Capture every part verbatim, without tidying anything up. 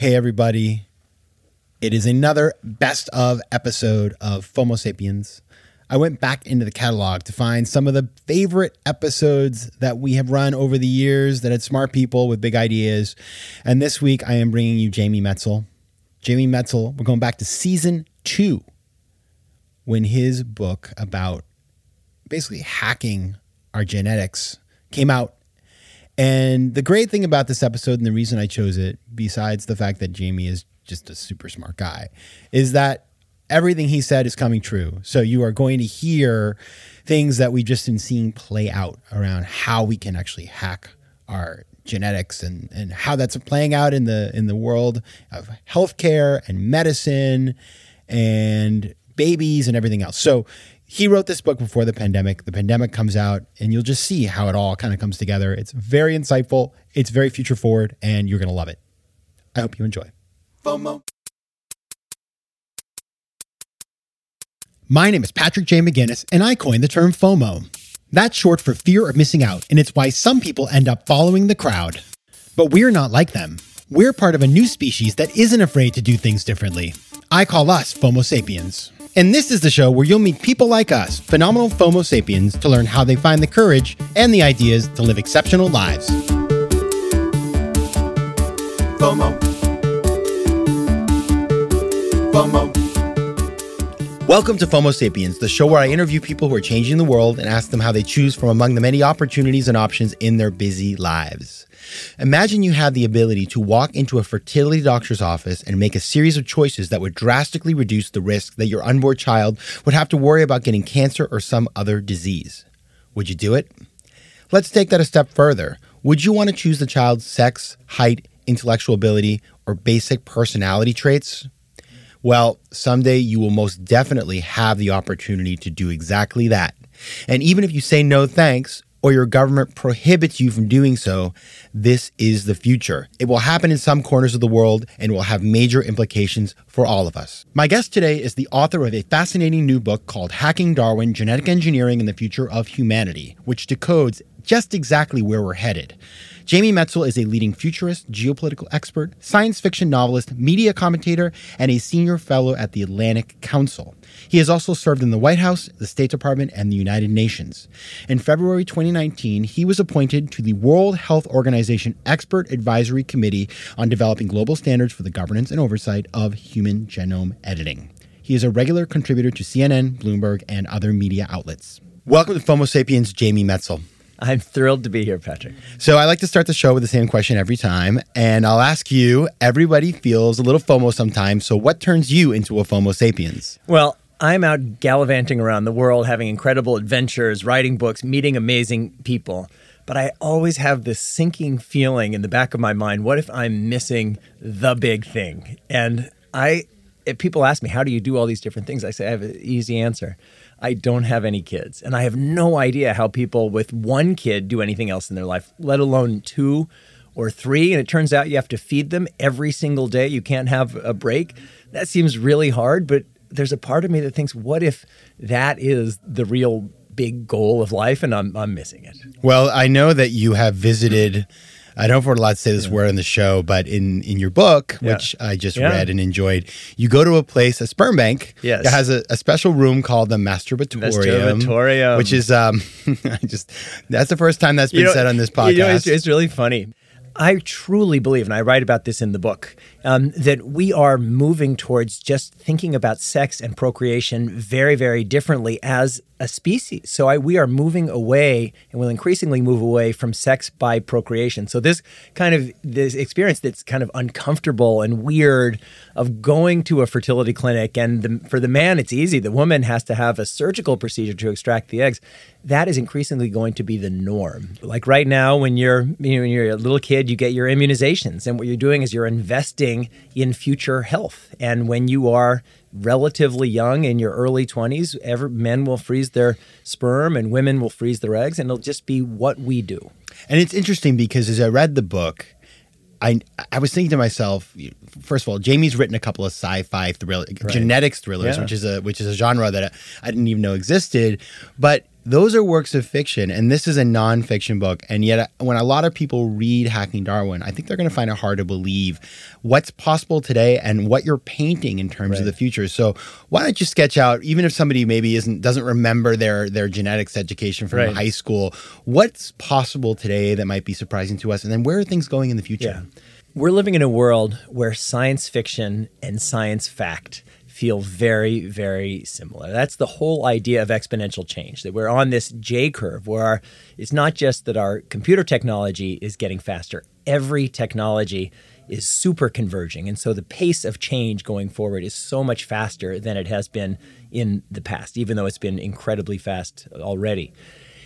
Hey, everybody. It is another best of episode of FOMO Sapiens. I went back into the catalog to find some of the favorite episodes that we have run over the years that had smart people with big ideas. And this week, I am bringing you Jamie Metzl. Jamie Metzl, we're going back to season two, when his book about basically hacking our genetics came out. And the great thing about this episode, and the reason I chose it, besides the fact that Jamie is just a super smart guy, is that everything he said is coming true. So you are going to hear things that we've just been seeing play out around how we can actually hack our genetics and, and how that's playing out in the in the world of healthcare and medicine and babies and everything else. So he wrote this book before the pandemic. The pandemic comes out, and you'll just see how it all kind of comes together. It's very insightful. It's very future forward, and you're going to love it. I hope you enjoy. FOMO. My name is Patrick J. McGinnis, and I coined the term FOMO. That's short for fear of missing out, and it's why some people end up following the crowd. But we're not like them. We're part of a new species that isn't afraid to do things differently. I call us FOMO Sapiens. And this is the show where you'll meet people like us, phenomenal FOMO Sapiens, to learn how they find the courage and the ideas to live exceptional lives. FOMO. FOMO. Welcome to FOMO Sapiens, the show where I interview people who are changing the world and ask them how they choose from among the many opportunities and options in their busy lives. Imagine you had the ability to walk into a fertility doctor's office and make a series of choices that would drastically reduce the risk that your unborn child would have to worry about getting cancer or some other disease. Would you do it? Let's take that a step further. Would you want to choose the child's sex, height, intellectual ability, or basic personality traits? Well, someday you will most definitely have the opportunity to do exactly that. And even if you say no thanks, or your government prohibits you from doing so, this is the future. It will happen in some corners of the world and will have major implications for all of us. My guest today is the author of a fascinating new book called Hacking Darwin: Genetic Engineering and the Future of Humanity, which decodes just exactly where we're headed. Jamie Metzl is a leading futurist, geopolitical expert, science fiction novelist, media commentator, and a senior fellow at the Atlantic Council. He has also served in the White House, the State Department, and the United Nations. In February twenty nineteen, he was appointed to the World Health Organization Expert Advisory Committee on developing global standards for the governance and oversight of human genome editing. He is a regular contributor to C N N, Bloomberg, and other media outlets. Welcome to FOMO Sapiens, Jamie Metzl. I'm thrilled to be here, Patrick. So I like to start the show with the same question every time, and I'll ask you, everybody feels a little FOMO sometimes, so what turns you into a FOMO Sapiens? Well, I'm out gallivanting around the world, having incredible adventures, writing books, meeting amazing people, but I always have this sinking feeling in the back of my mind, what if I'm missing the big thing? And I, if people ask me, how do you do all these different things? I say, I have an easy answer. I don't have any kids, and I have no idea how people with one kid do anything else in their life, let alone two or three. And it turns out you have to feed them every single day. You can't have a break. That seems really hard, but there's a part of me that thinks, what if that is the real big goal of life, and I'm, I'm missing it? Well, I know that you have visited... I don't know if we're allowed to say this yeah. word on the show, but in, in your book, yeah. which I just yeah. read and enjoyed, you go to a place, a sperm bank, yes. that has a, a special room called the Masturbatorium. Masturbatorium. Which is, um, I just that's the first time that's been you know, said on this podcast. You know, it's, it's really funny. I truly believe, and I write about this in the book, um, that we are moving towards just thinking about sex and procreation very, very differently as a species. So I, we are moving away and will increasingly move away from sex by procreation. So this kind of this experience that's kind of uncomfortable and weird of going to a fertility clinic, and the, for the man, it's easy. The woman has to have a surgical procedure to extract the eggs. That is increasingly going to be the norm. Like right now, when you're, you know, when you're a little kid, you get your immunizations. And what you're doing is you're investing in future health. And when you are relatively young, in your early twenties, ever, men will freeze their sperm and women will freeze their eggs, and it'll just be what we do. And it's interesting because as I read the book, I I was thinking to myself, first of all, Jamie's written a couple of sci-fi thriller, right. genetics thrillers, yeah. which is a which is a genre that I didn't even know existed, but those are works of fiction, and this is a nonfiction book. And yet, when a lot of people read Hacking Darwin, I think they're going to find it hard to believe what's possible today and what you're painting in terms right. of the future. So, why don't you sketch out, even if somebody maybe isn't doesn't remember their their genetics education from right. high school, what's possible today that might be surprising to us, and then where are things going in the future? Yeah. We're living in a world where science fiction and science fact feel very, very similar. That's the whole idea of exponential change, that we're on this J curve where our, it's not just that our computer technology is getting faster. Every technology is super converging. And so the pace of change going forward is so much faster than it has been in the past, even though it's been incredibly fast already.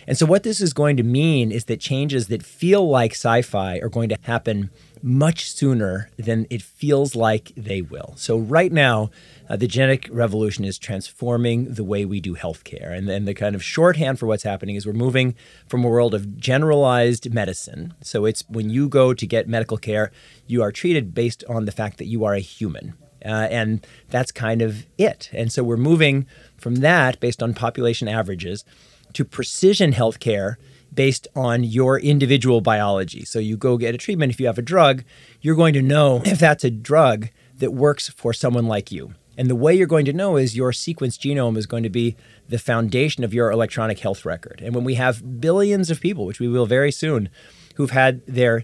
And so what this is going to mean is that changes that feel like sci-fi are going to happen much sooner than it feels like they will. So right now, uh, the genetic revolution is transforming the way we do healthcare. And then the kind of shorthand for what's happening is we're moving from a world of generalized medicine. So it's when you go to get medical care, you are treated based on the fact that you are a human. Uh, and that's kind of it. And so we're moving from that based on population averages to precision healthcare based on your individual biology. So you go get a treatment. If you have a drug, you're going to know if that's a drug that works for someone like you. And the way you're going to know is your sequenced genome is going to be the foundation of your electronic health record. And when we have billions of people, which we will very soon, who've had their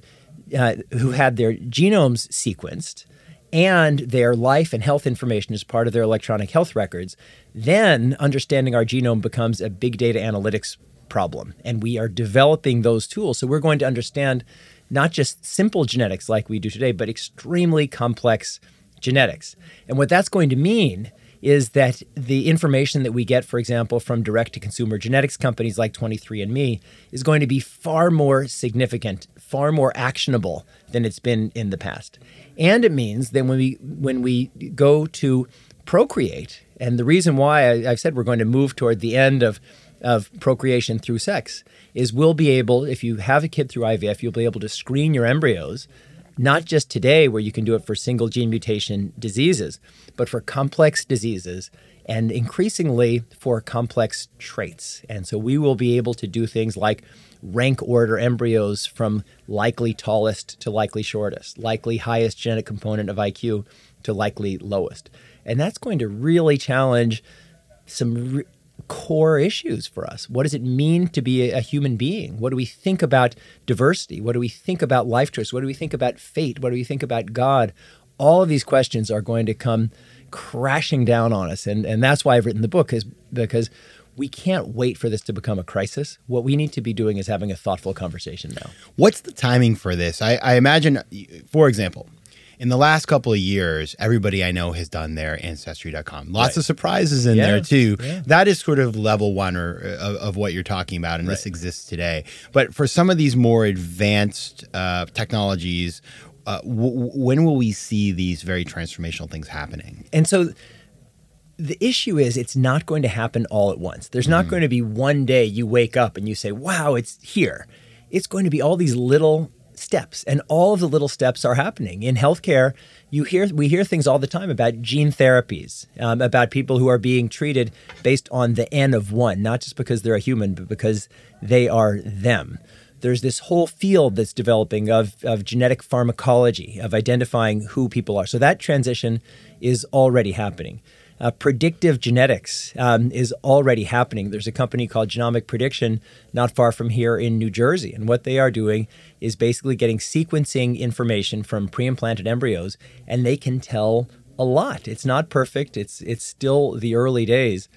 uh, who had their genomes sequenced, and their life and health information is part of their electronic health records, then understanding our genome becomes a big data analytics problem. And we are developing those tools. So we're going to understand not just simple genetics like we do today, but extremely complex genetics. And what that's going to mean is that the information that we get, for example, from direct-to-consumer genetics companies like twenty-three and me is going to be far more significant, far more actionable than it's been in the past. And it means that when we when we go to procreate, and the reason why I, I've said we're going to move toward the end of of procreation through sex is we'll be able, if you have a kid through I V F, you'll be able to screen your embryos, not just today where you can do it for single gene mutation diseases, but for complex diseases and increasingly for complex traits. And so we will be able to do things like rank order embryos from likely tallest to likely shortest, likely highest genetic component of I Q to likely lowest. And that's going to really challenge some re- core issues for us. What does it mean to be a human being? What do we think about diversity? What do we think about life choice? What do we think about fate? What do we think about God? All of these questions are going to come crashing down on us. And, and that's why I've written the book, is because we can't wait for this to become a crisis. What we need to be doing is having a thoughtful conversation now. What's the timing for this? I, I imagine, for example, in the last couple of years, everybody I know has done their Ancestry dot com. Lots right. of surprises in yeah. there, too. Yeah. That is sort of level one or, of, of what you're talking about, and right. this exists today. But for some of these more advanced uh, technologies, uh, w- when will we see these very transformational things happening? And so the issue is it's not going to happen all at once. There's mm-hmm. not going to be one day you wake up and you say, wow, it's here. It's going to be all these little steps, and all of the little steps are happening in healthcare. You hear we hear things all the time about gene therapies, um, about people who are being treated based on the N of one, not just because they're a human, but because they are them. There's this whole field that's developing of of genetic pharmacology, of identifying who people are. So that transition is already happening. Uh, predictive genetics um, is already happening. There's a company called Genomic Prediction not far from here in New Jersey. And what they are doing is basically getting sequencing information from pre-implanted embryos, and they can tell a lot. It's not perfect. It's it's still the early days.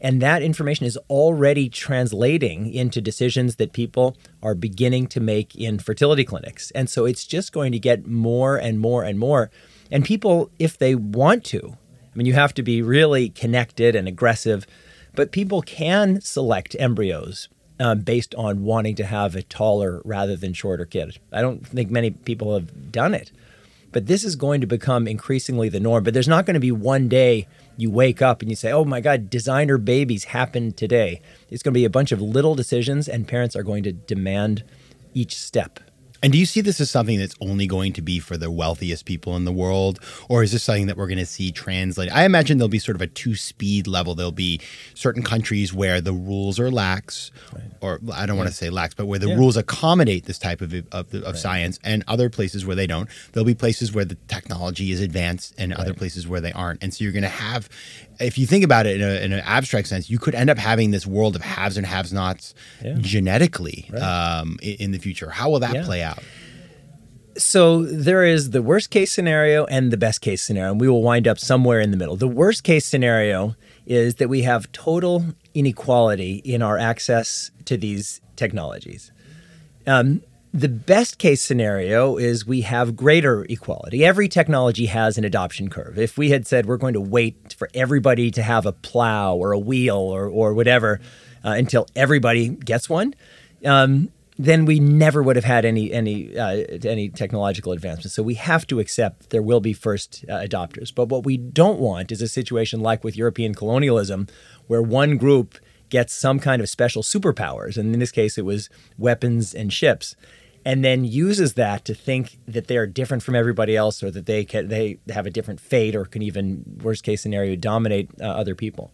And that information is already translating into decisions that people are beginning to make in fertility clinics. And so it's just going to get more and more and more. And people, if they want to, I mean, you have to be really connected and aggressive, but people can select embryos um, based on wanting to have a taller rather than shorter kid. I don't think many people have done it, but this is going to become increasingly the norm. But there's not going to be one day you wake up and you say, oh my God, designer babies happened today. It's going to be a bunch of little decisions, and parents are going to demand each step. And do you see this as something that's only going to be for the wealthiest people in the world? Or is this something that we're going to see translate? I imagine there'll be sort of a two-speed level. There'll be certain countries where the rules are lax, right. or I don't yeah. want to say lax, but where the yeah. rules accommodate this type of of, of right. science, and other places where they don't. There'll be places where the technology is advanced and right. other places where they aren't. And so you're going to have, if you think about it in, a, in an abstract sense, you could end up having this world of haves and have-nots yeah. genetically right. um, in, in the future. How will that yeah. play out? Out. So there is the worst case scenario and the best case scenario, and we will wind up somewhere in the middle. The worst case scenario is that we have total inequality in our access to these technologies. Um, the best case scenario is we have greater equality. Every technology has an adoption curve. If we had said we're going to wait for everybody to have a plow or a wheel or, or whatever uh, until everybody gets one, um, then we never would have had any any uh, any technological advancements. So we have to accept there will be first uh, adopters. But what we don't want is a situation like with European colonialism, where one group gets some kind of special superpowers, and in this case it was weapons and ships, and then uses that to think that they are different from everybody else, or that they can, they have a different fate, or can even, worst case scenario, dominate uh, other people.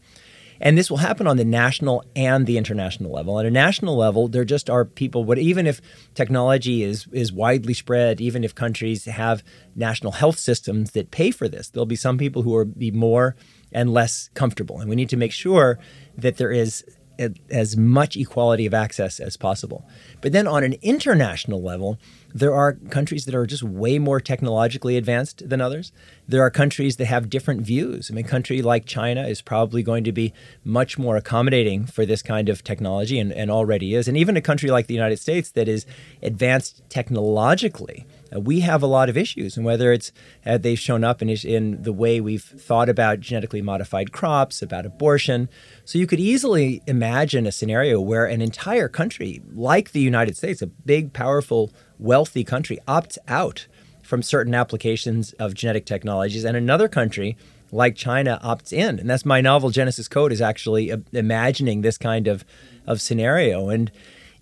And this will happen on the national and the international level. At a national level, there just are people, what, even if technology is is widely spread, even if countries have national health systems that pay for this, there'll be some people who are be more and less comfortable. And we need to make sure that there is a, as much equality of access as possible. But then on an international level, there are countries that are just way more technologically advanced than others. There are countries that have different views. I mean, a country like China is probably going to be much more accommodating for this kind of technology, and, and already is. And even a country like the United States that is advanced technologically, uh, we have a lot of issues. And whether it's uh, they've shown up in, in the way we've thought about genetically modified crops, about abortion. So you could easily imagine a scenario where an entire country like the United States, a big, powerful, wealthy country, opts out from certain applications of genetic technologies, and another country like China opts in. And that's my novel, Genesis Code, is actually uh, imagining this kind of, of scenario. And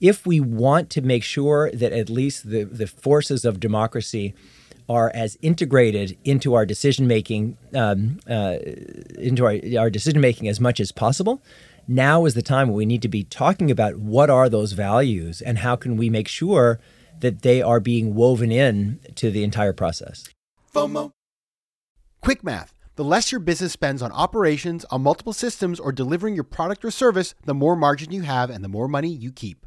if we want to make sure that at least the, the forces of democracy are as integrated into our decision-making, um, uh, into our, our decision-making as much as possible, now is the time when we need to be talking about what are those values and how can we make sure that they are being woven in to the entire process. FOMO. Quick math. The less your business spends on operations, on multiple systems, or delivering your product or service, the more margin you have and the more money you keep.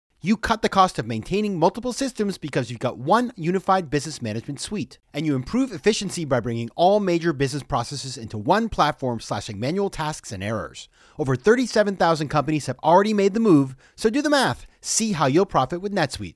You cut the cost of maintaining multiple systems because you've got one unified business management suite. And you improve efficiency by bringing all major business processes into one platform, slashing manual tasks and errors. Over thirty-seven thousand companies have already made the move, so do the math. See how you'll profit with NetSuite.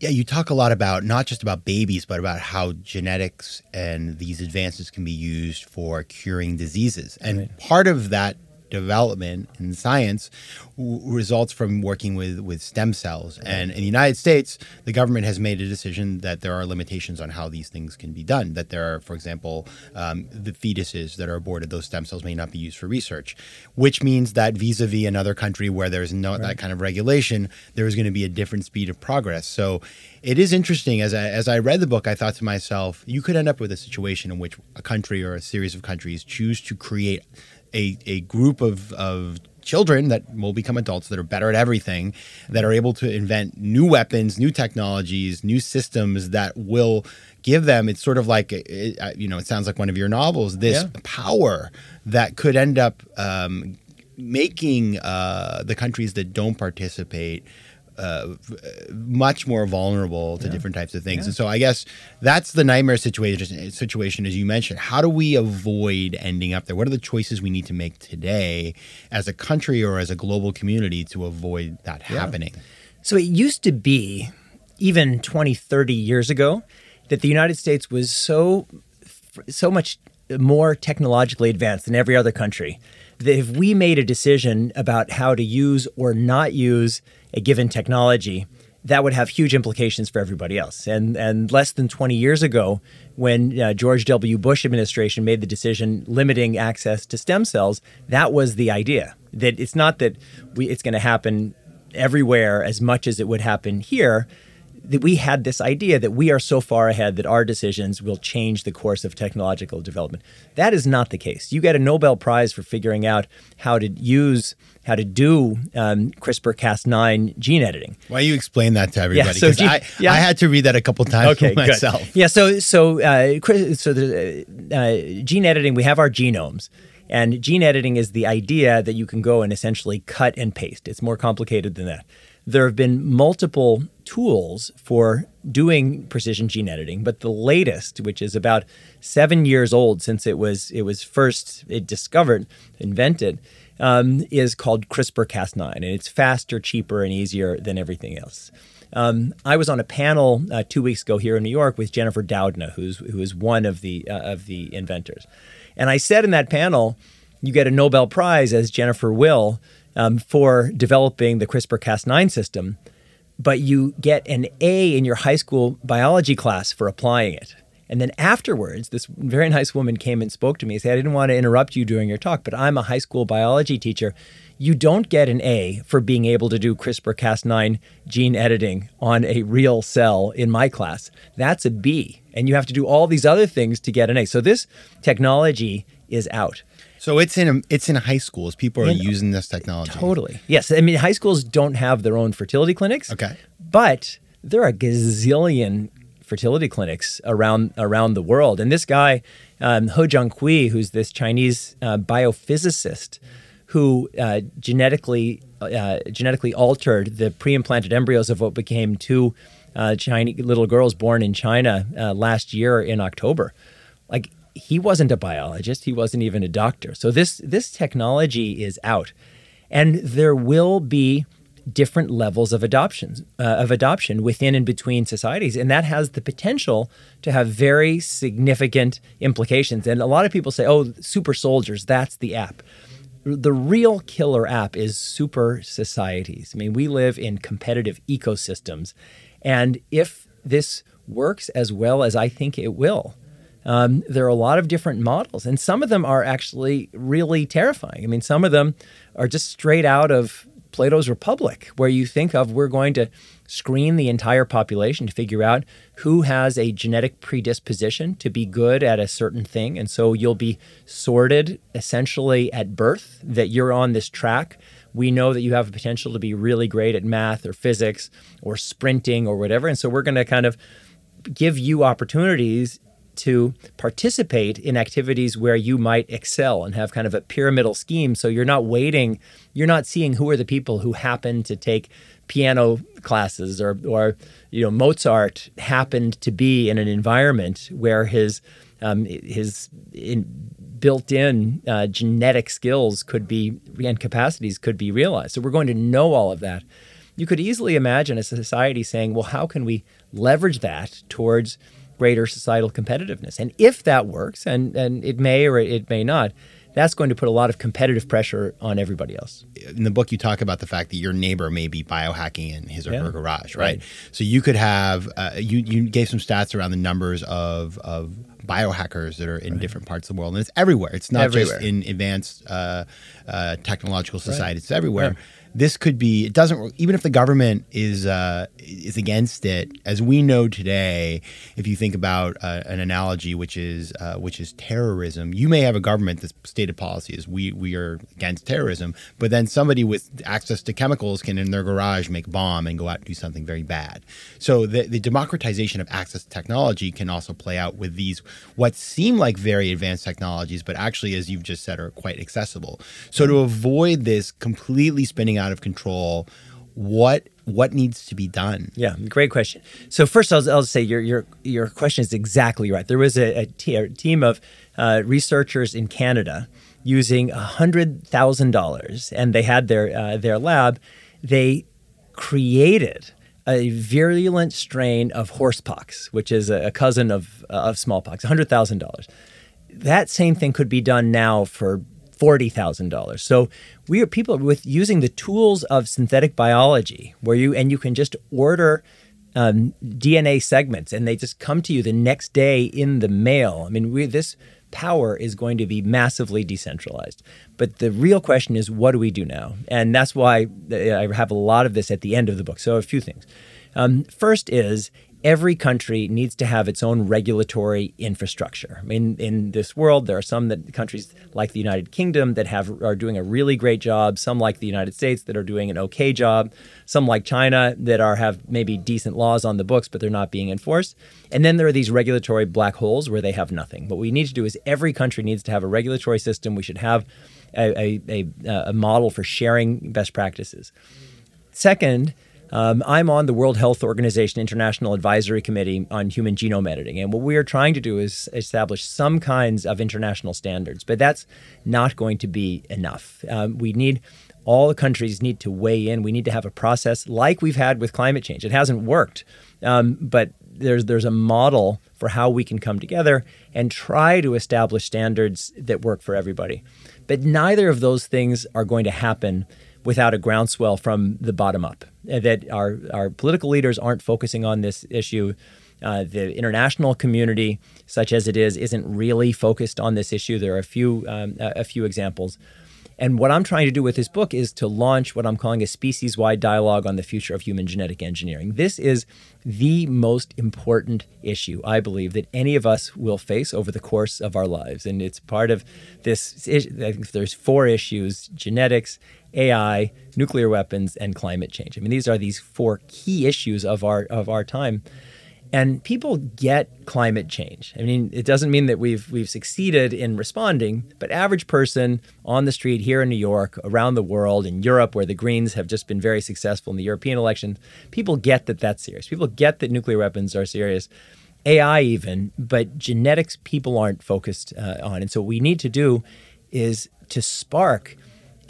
Yeah, you talk a lot about not just about babies, but about how genetics and these advances can be used for curing diseases. And right. part of that development in science w- results from working with, with stem cells. Right. And in the United States, the government has made a decision that there are limitations on how these things can be done, that there are, for example, um, the fetuses that are aborted, those stem cells may not be used for research, which means that vis-a-vis another country where there's no right. that kind of regulation, there is going to be a different speed of progress. So it is interesting. As I, as I read the book, I thought to myself, you could end up with a situation in which a country or a series of countries choose to create A, a group of, of children that will become adults that are better at everything, that are able to invent new weapons, new technologies, new systems that will give them, it's sort of like, it, you know, it sounds like one of your novels, this yeah. power that could end up um, making uh, the countries that don't participate Uh, much more vulnerable to yeah. different types of things. Yeah. And so I guess that's the nightmare situation, situation, as you mentioned. How do we avoid ending up there? What are the choices we need to make today as a country or as a global community to avoid that yeah. happening? So it used to be, even twenty, thirty years ago, that the United States was so so much more technologically advanced than every other country that if we made a decision about how to use or not use a given technology, that would have huge implications for everybody else. And and less than twenty years ago, when uh, George W. Bush administration made the decision limiting access to stem cells, that was the idea. That it's not that we, it's going to happen everywhere as much as it would happen here, that we had this idea that we are so far ahead that our decisions will change the course of technological development. That is not the case. You get a Nobel Prize for figuring out how to use, how to do um, CRISPR Cas nine gene editing. Why you explain that to everybody? Because yeah, so yeah. I had to read that a couple times okay, myself. Good. Yeah, so so uh, so the, uh, gene editing, we have our genomes. And gene editing is the idea that you can go and essentially cut and paste. It's more complicated than that. There have been multiple tools for doing precision gene editing, but the latest, which is about seven years old since it was it was first it discovered, invented, um, is called CRISPR Cas nine, and it's faster, cheaper, and easier than everything else. Um, I was on a panel uh, two weeks ago here in New York with Jennifer Doudna, who's who is one of the uh, of the inventors, and I said in that panel, "You get a Nobel Prize, as Jennifer will." Um, for developing the CRISPR Cas nine system, but you get an A in your high school biology class for applying it. And then afterwards, this very nice woman came and spoke to me and said, I didn't want to interrupt you during your talk, but I'm a high school biology teacher. You don't get an A for being able to do CRISPR Cas nine gene editing on a real cell in my class. That's a B. And you have to do all these other things to get an A. So this technology is out. So it's in it's in high schools. People are and, using this technology. Totally. Yes. I mean, high schools don't have their own fertility clinics. Okay. But there are a gazillion fertility clinics around around the world. And this guy, um, He Jiankui, who's this Chinese uh, biophysicist who uh, genetically uh, genetically altered the pre-implanted embryos of what became two uh, Chinese little girls born in China uh, last year in October. Like. He wasn't a biologist. He wasn't even a doctor. So this this technology is out, and there will be different levels of adoptions uh, of adoption within and between societies, and that has the potential to have very significant implications. And a lot of people say, "Oh, super soldiers, that's the app." The real killer app is super societies. I mean, we live in competitive ecosystems, and if this works as well as I think it will. Um, there are a lot of different models, and some of them are actually really terrifying. I mean, some of them are just straight out of Plato's Republic, where you think of we're going to screen the entire population to figure out who has a genetic predisposition to be good at a certain thing. And so you'll be sorted essentially at birth that you're on this track. We know that you have a potential to be really great at math or physics or sprinting or whatever. And so we're going to kind of give you opportunities to participate in activities where you might excel and have kind of a pyramidal scheme. So you're not waiting, you're not seeing who are the people who happen to take piano classes or, or you know, Mozart happened to be in an environment where his um, his in, built-in uh, genetic skills could be, and capacities could be realized. So we're going to know all of that. You could easily imagine a society saying, well, how can we leverage that towards greater societal competitiveness? And if that works, and, and it may or it may not, that's going to put a lot of competitive pressure on everybody else. In the book, you talk about the fact that your neighbor may be biohacking in his or yeah. her garage, right? right? So you could have, uh, you, you gave some stats around the numbers of, of biohackers that are in right. different parts of the world. And it's everywhere. It's not everywhere. just in advanced uh, uh, technological society. Right. It's everywhere. Yeah. This could be, it doesn't, even if the government is uh, is against it, as we know today, if you think about uh, an analogy, which is uh, which is terrorism, you may have a government that's stated policy is we we are against terrorism, but then somebody with access to chemicals can in their garage make a bomb and go out and do something very bad. So the, the democratization of access to technology can also play out with these, what seem like very advanced technologies, but actually, as you've just said, are quite accessible. So to avoid this completely spinning out out of control, what what needs to be done? Yeah, great question. So first, I'll, I'll say your your your question is exactly right. There was a, a, t- a team of uh, researchers in Canada using one hundred thousand dollars, and they had their uh, their lab. They created a virulent strain of horsepox, which is a, a cousin of uh, of smallpox. one hundred thousand dollars. That same thing could be done now for forty thousand dollars. So we are people with using the tools of synthetic biology, where you and you can just order um, D N A segments, and they just come to you the next day in the mail. I mean, we, this power is going to be massively decentralized. But the real question is, what do we do now? And that's why I have a lot of this at the end of the book. So a few things. Um, first is, every country needs to have its own regulatory infrastructure. I mean, in this world, there are some that countries like the United Kingdom that have are doing a really great job, some like the United States that are doing an okay job, some like China that are have maybe decent laws on the books, but they're not being enforced. And then there are these regulatory black holes where they have nothing. What we need to do is every country needs to have a regulatory system. We should have a, a, a, a model for sharing best practices. Second, Um, I'm on the World Health Organization International Advisory Committee on Human Genome Editing. And what we are trying to do is establish some kinds of international standards, but that's not going to be enough. Um, we need, all the countries need to weigh in. We need to have a process like we've had with climate change. It hasn't worked, um, but there's there's a model for how we can come together and try to establish standards that work for everybody. But neither of those things are going to happen without a groundswell from the bottom up, that our, our political leaders aren't focusing on this issue. Uh, the international community, such as it is, isn't really focused on this issue. There are a few, um, a few examples. And what I'm trying to do with this book is to launch what I'm calling a species-wide dialogue on the future of human genetic engineering. This is the most important issue, I believe, that any of us will face over the course of our lives. And it's part of this, I think there's four issues: genetics, A I, nuclear weapons, and climate change. I mean, these are these four key issues of our of our time. And people get climate change. I mean, it doesn't mean that we've we've succeeded in responding, but average person on the street here in New York, around the world, in Europe, where the Greens have just been very successful in the European elections, people get that that's serious. People get that nuclear weapons are serious, A I even, but genetics people aren't focused uh, on. And so what we need to do is to spark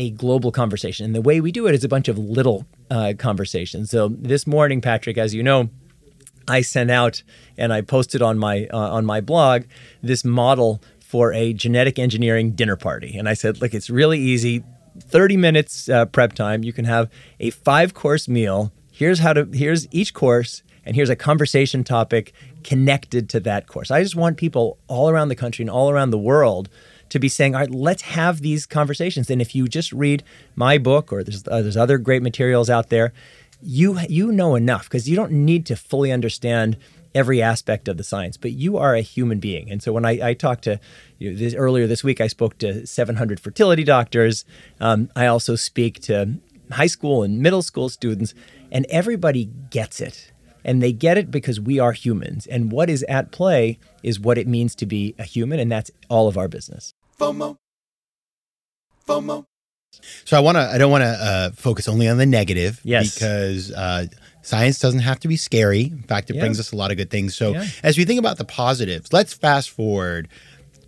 a global conversation. And the way we do it is a bunch of little uh, conversations. So this morning, Patrick, as you know, I sent out and I posted on my uh, on my blog this model for a genetic engineering dinner party. And I said, look, it's really easy, thirty minutes uh, prep time. You can have a five-course meal. Here's how to here's each course, and here's a conversation topic connected to that course. I just want people all around the country and all around the world to be saying, all right, let's have these conversations. And if you just read my book, or there's uh, there's other great materials out there, you you know enough, because you don't need to fully understand every aspect of the science, but you are a human being. And so when I, I talked to you know, this, earlier this week, I spoke to seven hundred fertility doctors. Um, I also speak to high school and middle school students, and everybody gets it. And they get it because we are humans. And what is at play is what it means to be a human. And that's all of our business. FOMO. FOMO. So I want to, I don't want to uh, focus only on the negative. Yes. Because uh, science doesn't have to be scary. In fact, it yeah. brings us a lot of good things. So yeah. as we think about the positives, let's fast forward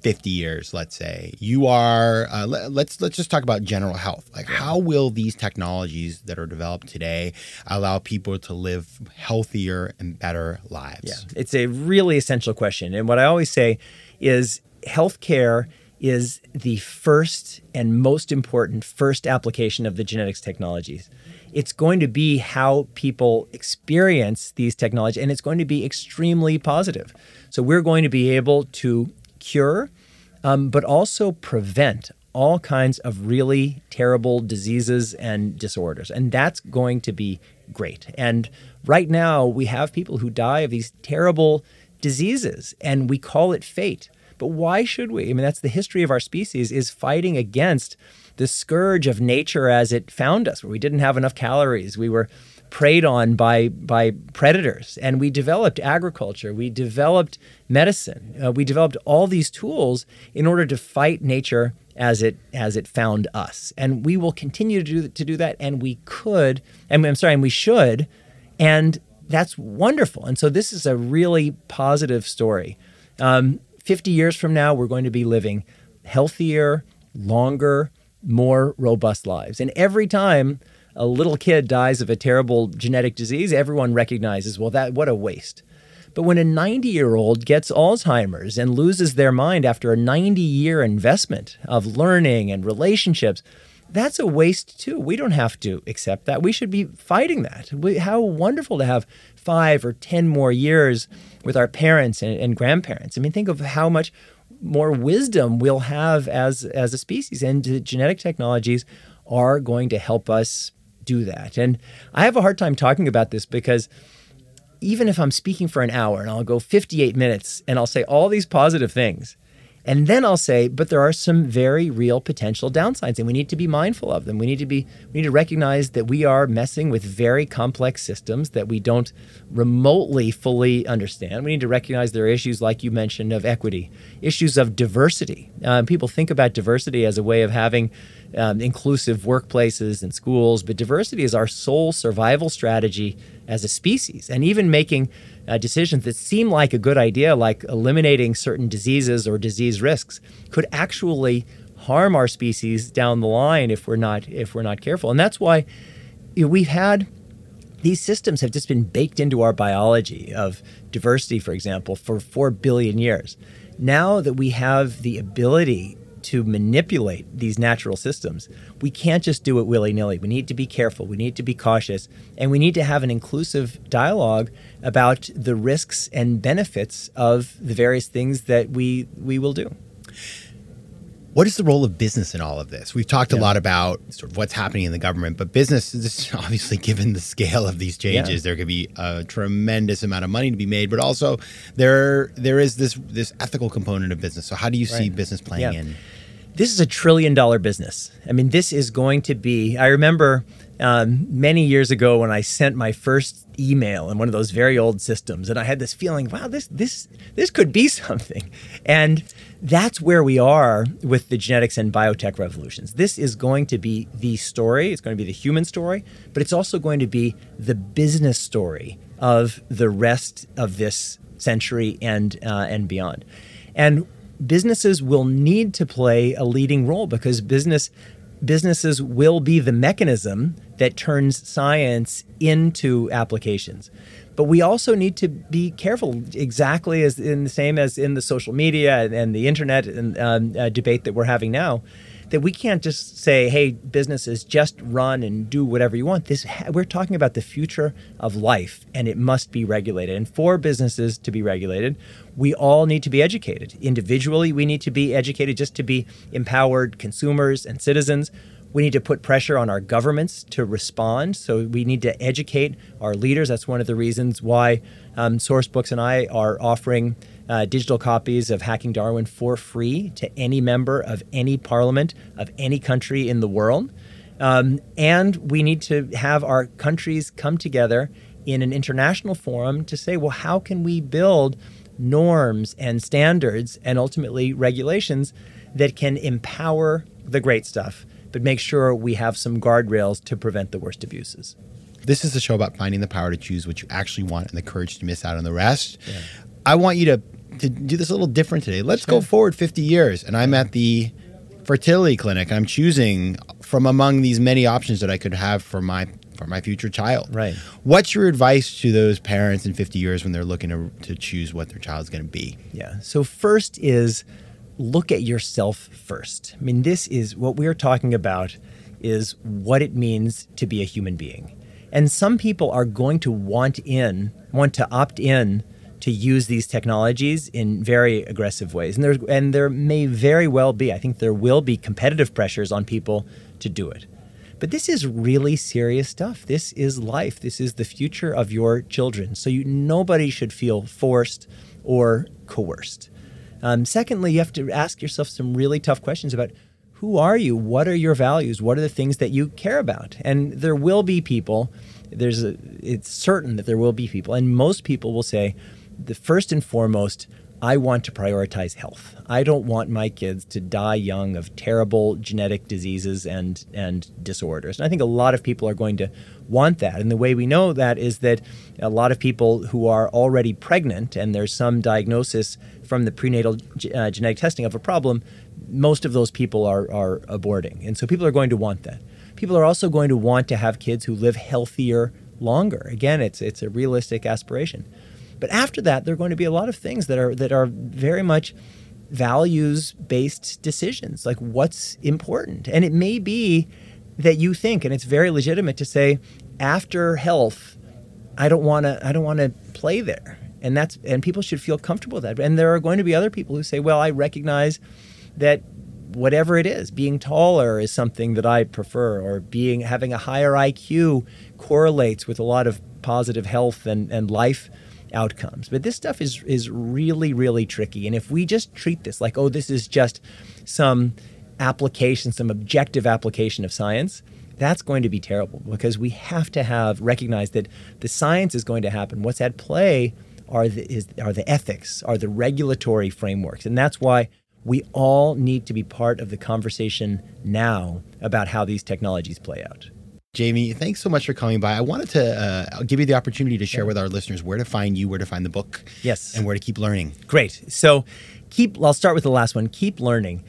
fifty years, let's say. You are, uh, let's let's just talk about general health. Like, how will these technologies that are developed today allow people to live healthier and better lives? Yeah, it's a really essential question. And what I always say is healthcare is the first and most important first application of the genetics technologies. It's going to be how people experience these technologies, and it's going to be extremely positive. So we're going to be able to cure, um, but also prevent all kinds of really terrible diseases and disorders. And that's going to be great. And right now we have people who die of these terrible diseases and we call it fate. But why should we? I mean, that's the history of our species, is fighting against the scourge of nature as it found us, where we didn't have enough calories. We were preyed on by by predators, and we developed agriculture, we developed medicine, uh, we developed all these tools in order to fight nature as it as it found us, and we will continue to do to do that, and we could, and I'm sorry, and we should, and that's wonderful. And so this is a really positive story. Um, fifty years from now, we're going to be living healthier, longer, more robust lives, and every time a little kid dies of a terrible genetic disease, everyone recognizes, well, that what a waste. But when a ninety-year-old gets Alzheimer's and loses their mind after a ninety-year investment of learning and relationships, that's a waste too. We don't have to accept that. We should be fighting that. We, how wonderful to have five or ten more years with our parents and, and grandparents. I mean, think of how much more wisdom we'll have as, as a species, and the genetic technologies are going to help us do that. And I have a hard time talking about this because even if I'm speaking for an hour and I'll go fifty-eight minutes and I'll say all these positive things, and then I'll say, but there are some very real potential downsides and we need to be mindful of them. We need to be, we need to recognize that we are messing with very complex systems that we don't remotely fully understand. We need to recognize there are issues, like you mentioned, of equity, issues of diversity. Uh, people think about diversity as a way of having um, inclusive workplaces and schools, but diversity is our sole survival strategy as a species. And even making uh, decisions that seem like a good idea, like eliminating certain diseases or disease risks, could actually harm our species down the line if we're not if we're not careful. And that's why you know, we've had these systems have just been baked into our biology of diversity, for example, for four billion years. Now that we have the ability to manipulate these natural systems, we can't just do it willy-nilly. We need to be careful, we need to be cautious, and we need to have an inclusive dialogue about the risks and benefits of the various things that we we will do. What is the role of business in all of this? We've talked yeah. a lot about sort of what's happening in the government, but business is obviously, given the scale of these changes, yeah. there could be a tremendous amount of money to be made, but also there there is this this ethical component of business. So how do you right. see business playing yeah. in? This is a trillion dollar business. I mean, this is going to be, I remember um, many years ago when I sent my first email in one of those very old systems, and I had this feeling, wow, this this this could be something. And that's where we are with the genetics and biotech revolutions. This is going to be the story. It's going to be the human story, but it's also going to be the business story of the rest of this century and uh, and beyond. And businesses will need to play a leading role, because business businesses will be the mechanism that turns science into applications. But we also need to be careful, exactly as in the same as in the social media and, and the internet and um, uh, debate that we're having now, that we can't just say, hey, businesses, just run and do whatever you want. This we're talking about the future of life, and it must be regulated. And for businesses to be regulated, we all need to be educated. Individually, we need to be educated just to be empowered consumers and citizens. We need to put pressure on our governments to respond. So we need to educate our leaders. That's one of the reasons why um, Sourcebooks and I are offering uh, digital copies of Hacking Darwin for free to any member of any parliament of any country in the world. Um, and we need to have our countries come together in an international forum to say, well, how can we build norms and standards and ultimately regulations that can empower the great stuff, but make sure we have some guardrails to prevent the worst abuses. This is a show about finding the power to choose what you actually want and the courage to miss out on the rest. Yeah. I want you to, to do this a little different today. Let's sure. go forward fifty years, and I'm at the fertility clinic. I'm choosing from among these many options that I could have for my for my future child. Right. What's your advice to those parents in fifty years when they're looking to, to choose what their child's going to be? Yeah. So first is look at yourself first. I mean, this is what we're talking about, is what it means to be a human being. And some people are going to want in, want to opt in to use these technologies in very aggressive ways. And there, and there may very well be, I think there will be competitive pressures on people to do it. But this is really serious stuff. This is life. This is the future of your children. So you, nobody should feel forced or coerced. Um, secondly, you have to ask yourself some really tough questions about who are you? What are your values? What are the things that you care about? And there will be people, there's a, it's certain that there will be people, and most people will say, the first and foremost, I want to prioritize health. I don't want my kids to die young of terrible genetic diseases and, and disorders. And I think a lot of people are going to want that. And the way we know that is that a lot of people who are already pregnant and there's some diagnosis from the prenatal uh, genetic testing of a problem, most of those people are, are aborting. And so people are going to want that. People are also going to want to have kids who live healthier longer. Again, it's it's a realistic aspiration. But after that, there are going to be a lot of things that are that are very much values-based decisions, like what's important. And it may be that you think, and it's very legitimate to say, after health, I don't want to I don't want to play there. And that's and people should feel comfortable with that. And there are going to be other people who say, well, I recognize that whatever it is, being taller is something that I prefer, or being having a higher I Q correlates with a lot of positive health and, and life outcomes. But this stuff is is really, really tricky. And if we just treat this like, oh, this is just some application, some objective application of science, that's going to be terrible, because we have to have recognize that the science is going to happen. What's at play are the, is, are the ethics, are the regulatory frameworks. And that's why we all need to be part of the conversation now about how these technologies play out. Jamie, thanks so much for coming by. I wanted to uh, give you the opportunity to share with our listeners where to find you, where to find the book, yes, and where to keep learning. Great. So keep. I'll start with the last one. Keep learning.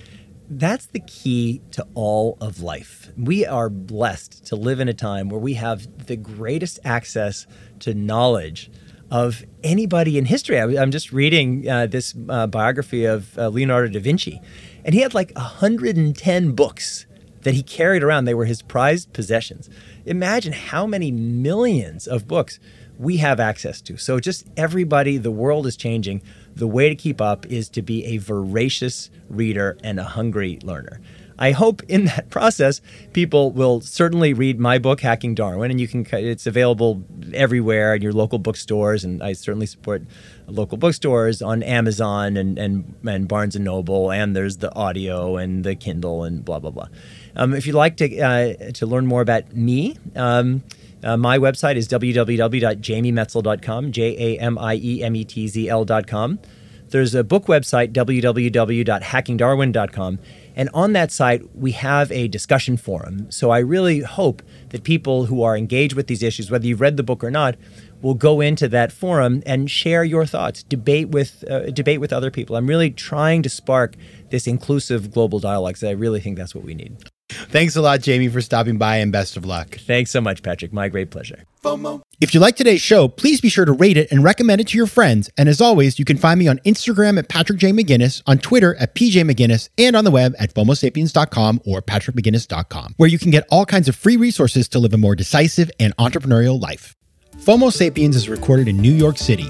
That's the key to all of life. We are blessed to live in a time where we have the greatest access to knowledge of anybody in history. I, I'm just reading uh, this uh, biography of uh, Leonardo da Vinci, and he had like one hundred ten books that he carried around. They were his prized possessions. Imagine how many millions of books we have access to. So just everybody, the world is changing. The way to keep up is to be a voracious reader and a hungry learner. I hope in that process, people will certainly read my book, Hacking Darwin, and you can. It's available everywhere in your local bookstores, and I certainly support local bookstores on Amazon and and, and Barnes and Noble, and there's the audio and the Kindle and blah, blah, blah. Um, if you'd like to uh, to learn more about me, um, uh, my website is w w w dot jamie metzl dot com, J A M I E M E T Z L dot com. There's a book website, w w w dot hacking darwin dot com. And on that site, we have a discussion forum. So I really hope that people who are engaged with these issues, whether you've read the book or not, will go into that forum and share your thoughts, debate with uh, debate with other people. I'm really trying to spark this inclusive global dialogue, because I really think that's what we need. Thanks a lot, Jamie, for stopping by, and best of luck. Thanks so much, Patrick. My great pleasure. FOMO. If you like today's show, please be sure to rate it and recommend it to your friends. And as always, you can find me on Instagram at Patrick J. McGinnis, on Twitter at P J McGinnis, and on the web at fomo sapiens dot com or patrick mcginnis dot com, where you can get all kinds of free resources to live a more decisive and entrepreneurial life. FOMO Sapiens is recorded in New York City.